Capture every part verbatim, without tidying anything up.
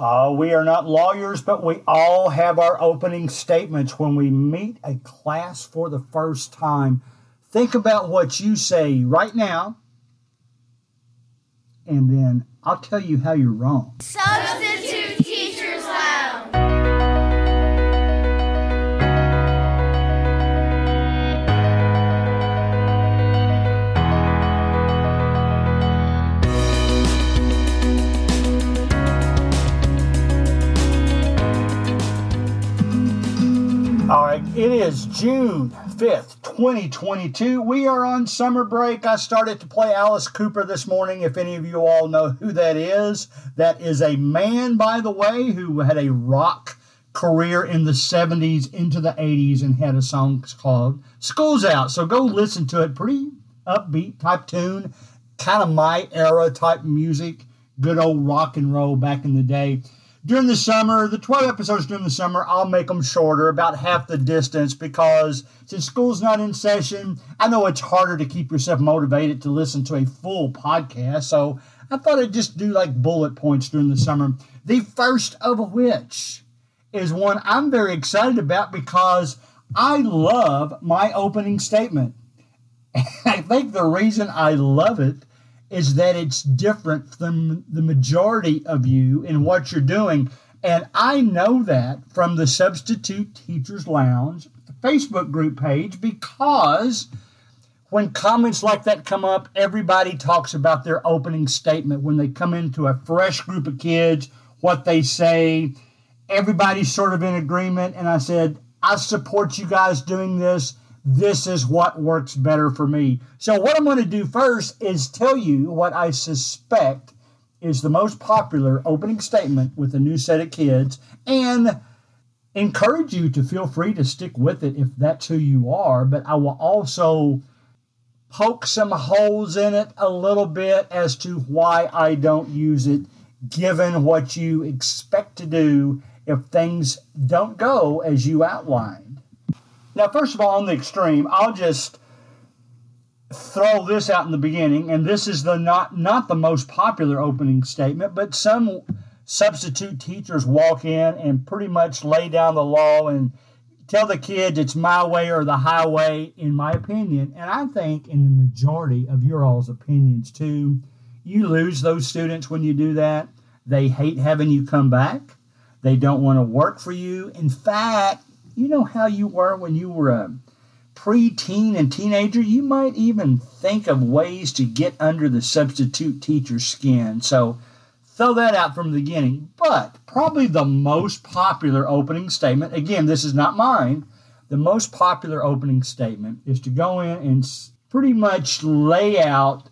Uh, we are not lawyers, but we all have our opening statements. When we meet a class for the first time, think about what you say right now, and then I'll tell you how you're wrong. Substitute Teachers Lounge. All right, it is June fifth, twenty twenty-two. We are on summer break. I started to play Alice Cooper this morning, if any of you all know who that is. That is a man, by the way, who had a rock career in the seventies into the eighties and had a song called School's Out. So go listen to it. Pretty upbeat type tune, kind of my era type music, good old rock and roll back in the day. During the summer, the twelve episodes during the summer, I'll make them shorter, about half the distance, because since school's not in session, I know it's harder to keep yourself motivated to listen to a full podcast, so I thought I'd just do like bullet points during the summer, the first of which is one I'm very excited about because I love my opening statement. I think the reason I love it is that it's different from the majority of you in what you're doing. And I know that from the Substitute Teachers Lounge Facebook group page, because when comments like that come up, everybody talks about their opening statement. When they come into a fresh group of kids, what they say, everybody's sort of in agreement. And I said, I support you guys doing this. This is what works better for me. So what I'm going to do first is tell you what I suspect is the most popular opening statement with a new set of kids, and encourage you to feel free to stick with it if that's who you are. But I will also poke some holes in it a little bit as to why I don't use it, given what you expect to do if things don't go as you outline. Now, first of all, on the extreme, I'll just throw this out in the beginning, and this is the not not the most popular opening statement, but some substitute teachers walk in and pretty much lay down the law and tell the kids it's my way or the highway, in my opinion. And I think in the majority of your all's opinions, too, you lose those students when you do that. They hate having you come back. They don't want to work for you. In fact, you know how you were when you were a preteen and teenager? You might even think of ways to get under the substitute teacher's skin. So throw that out from the beginning. But probably the most popular opening statement, again, this is not mine, the most popular opening statement is to go in and pretty much lay out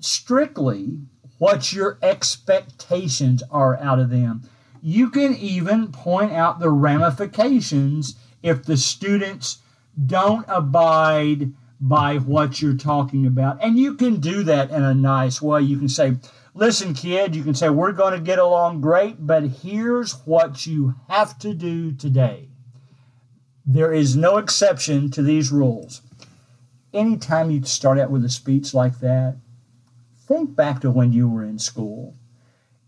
strictly what your expectations are out of them. You can even point out the ramifications if the students don't abide by what you're talking about. And you can do that in a nice way. You can say, listen, kid, you can say, we're going to get along great, but here's what you have to do today. There is no exception to these rules. Anytime you start out with a speech like that, think back to when you were in school.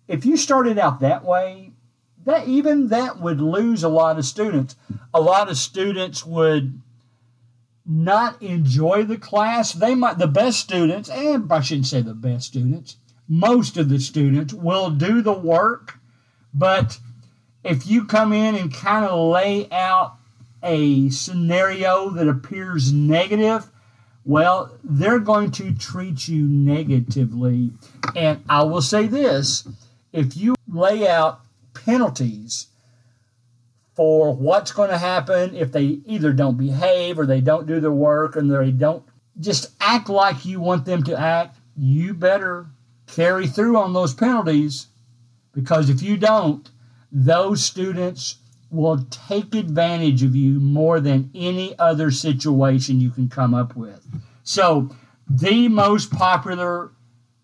If you started out that way, that even that would lose a lot of students. A lot of students would not enjoy the class. They might, the best students, and I shouldn't say the best students, most of the students will do the work. But if you come in and kind of lay out a scenario that appears negative, well, they're going to treat you negatively. And I will say this, if you lay out penalties for what's going to happen if they either don't behave or they don't do their work and they don't just act like you want them to act, you better carry through on those penalties, because if you don't, those students will take advantage of you more than any other situation you can come up with. So the most popular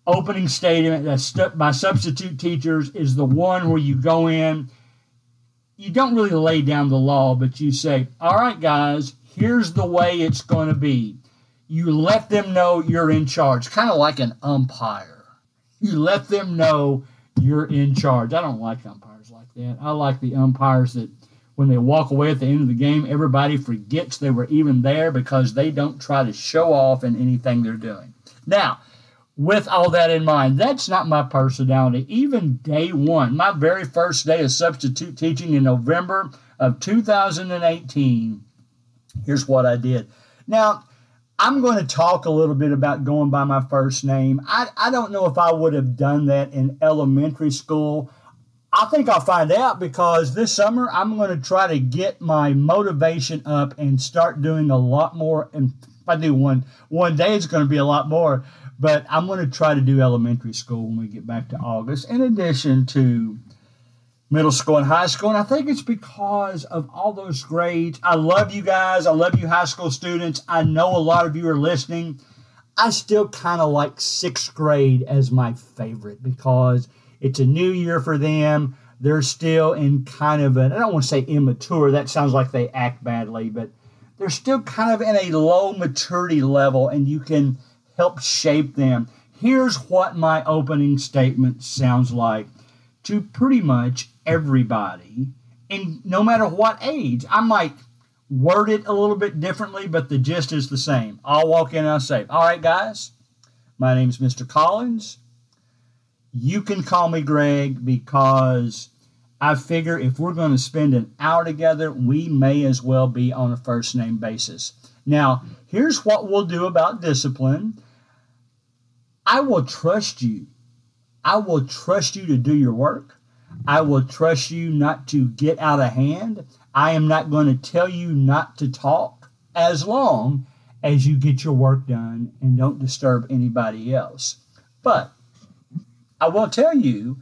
opening statement that's stuck by substitute teachers is the one where you go in, you don't really lay down the law, but you say, all right, guys, here's the way it's going to be. You let them know you're in charge, kind of like an umpire. You let them know you're in charge. I don't like umpires like that. I like the umpires that when they walk away at the end of the game, everybody forgets they were even there because they don't try to show off in anything they're doing. Now, with all that in mind, that's not my personality. Even day one, my very first day of substitute teaching in November of two thousand eighteen, here's what I did. Now, I'm going to talk a little bit about going by my first name. I, I don't know if I would have done that in elementary school. I think I'll find out because this summer I'm going to try to get my motivation up and start doing a lot more. And if I do one, one day it's going to be a lot more. But I'm going to try to do elementary school when we get back to August, in addition to middle school and high school. And I think it's because of all those grades. I love you guys. I love you high school students. I know a lot of you are listening. I still kind of like sixth grade as my favorite because it's a new year for them. They're still in kind of an, I don't want to say immature. That sounds like they act badly, but they're still kind of in a low maturity level, and you can help shape them. Here's what my opening statement sounds like to pretty much everybody, and no matter what age. I might word it a little bit differently, but the gist is the same. I'll walk in and I'll say, all right, guys, my name's Mister Collins. You can call me Greg because I figure if we're going to spend an hour together, we may as well be on a first-name basis. Now, here's what we'll do about discipline. I will trust you. I will trust you to do your work. I will trust you not to get out of hand. I am not going to tell you not to talk as long as you get your work done and don't disturb anybody else. But I will tell you,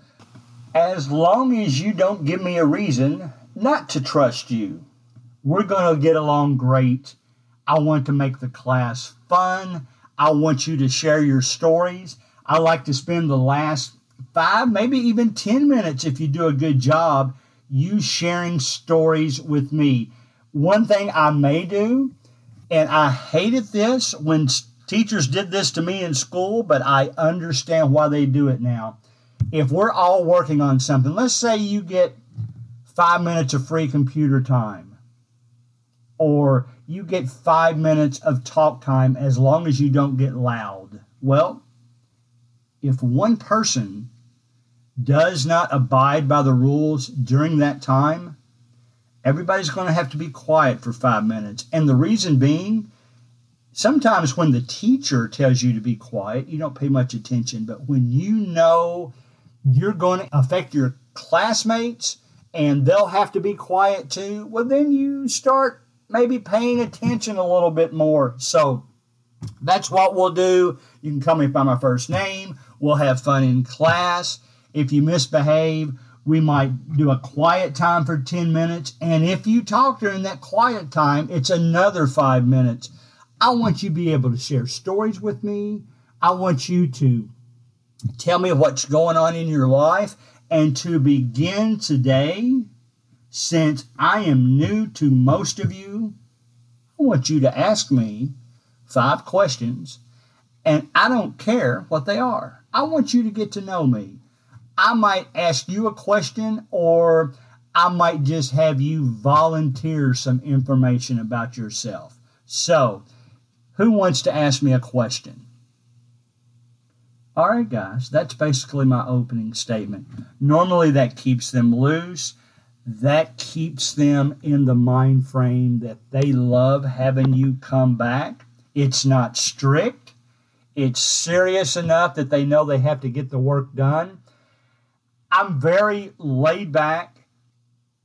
as long as you don't give me a reason not to trust you, we're going to get along great. I want to make the class fun. I want you to share your stories. I like to spend the last five, maybe even ten minutes, if you do a good job, you sharing stories with me. One thing I may do, and I hated this when teachers did this to me in school, but I understand why they do it now. If we're all working on something, let's say you get five minutes of free computer time, or you get five minutes of talk time as long as you don't get loud. Well, if one person does not abide by the rules during that time, everybody's going to have to be quiet for five minutes. And the reason being, sometimes when the teacher tells you to be quiet, you don't pay much attention. But when you know you're going to affect your classmates and they'll have to be quiet too, well, then you start maybe paying attention a little bit more. So that's what we'll do. You can call me by my first name. We'll have fun in class. If you misbehave, we might do a quiet time for ten minutes. And if you talk during that quiet time, it's another five minutes. I want you to be able to share stories with me. I want you to tell me what's going on in your life. And to begin today, since I am new to most of you, I want you to ask me five questions, and I don't care what they are. I want you to get to know me. I might ask you a question, or I might just have you volunteer some information about yourself. So, who wants to ask me a question? All right, guys, that's basically my opening statement. Normally, that keeps them loose. That keeps them in the mind frame that they love having you come back. It's not strict. It's serious enough that they know they have to get the work done. I'm very laid back.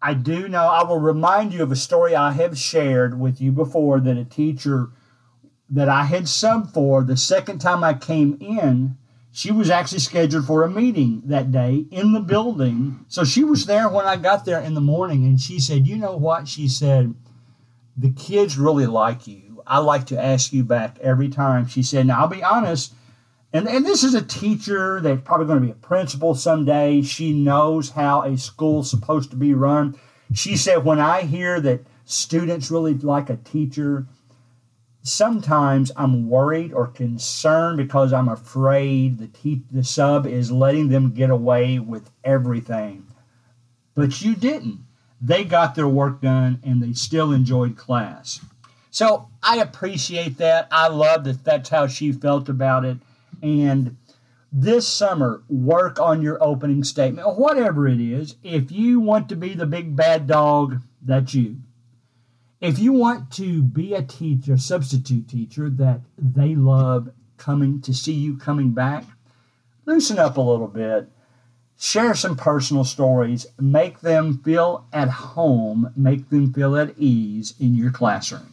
I do know, I will remind you of a story I have shared with you before, that a teacher that I had subbed for the second time I came in, she was actually scheduled for a meeting that day in the building. So she was there when I got there in the morning, and she said, you know what? She said, the kids really like you. I like to ask you back every time. She said, now, I'll be honest, and, and this is a teacher that's probably going to be a principal someday. She knows how a school's supposed to be run. She said, when I hear that students really like a teacher, sometimes I'm worried or concerned because I'm afraid the, te- the sub is letting them get away with everything. But you didn't. They got their work done, and they still enjoyed class. So I appreciate that. I love that that's how she felt about it. And this summer, work on your opening statement, or whatever it is. If you want to be the big bad dog, that's you. If you want to be a teacher, substitute teacher, that they love coming to see you coming back, loosen up a little bit. Share some personal stories. Make them feel at home. Make them feel at ease in your classroom.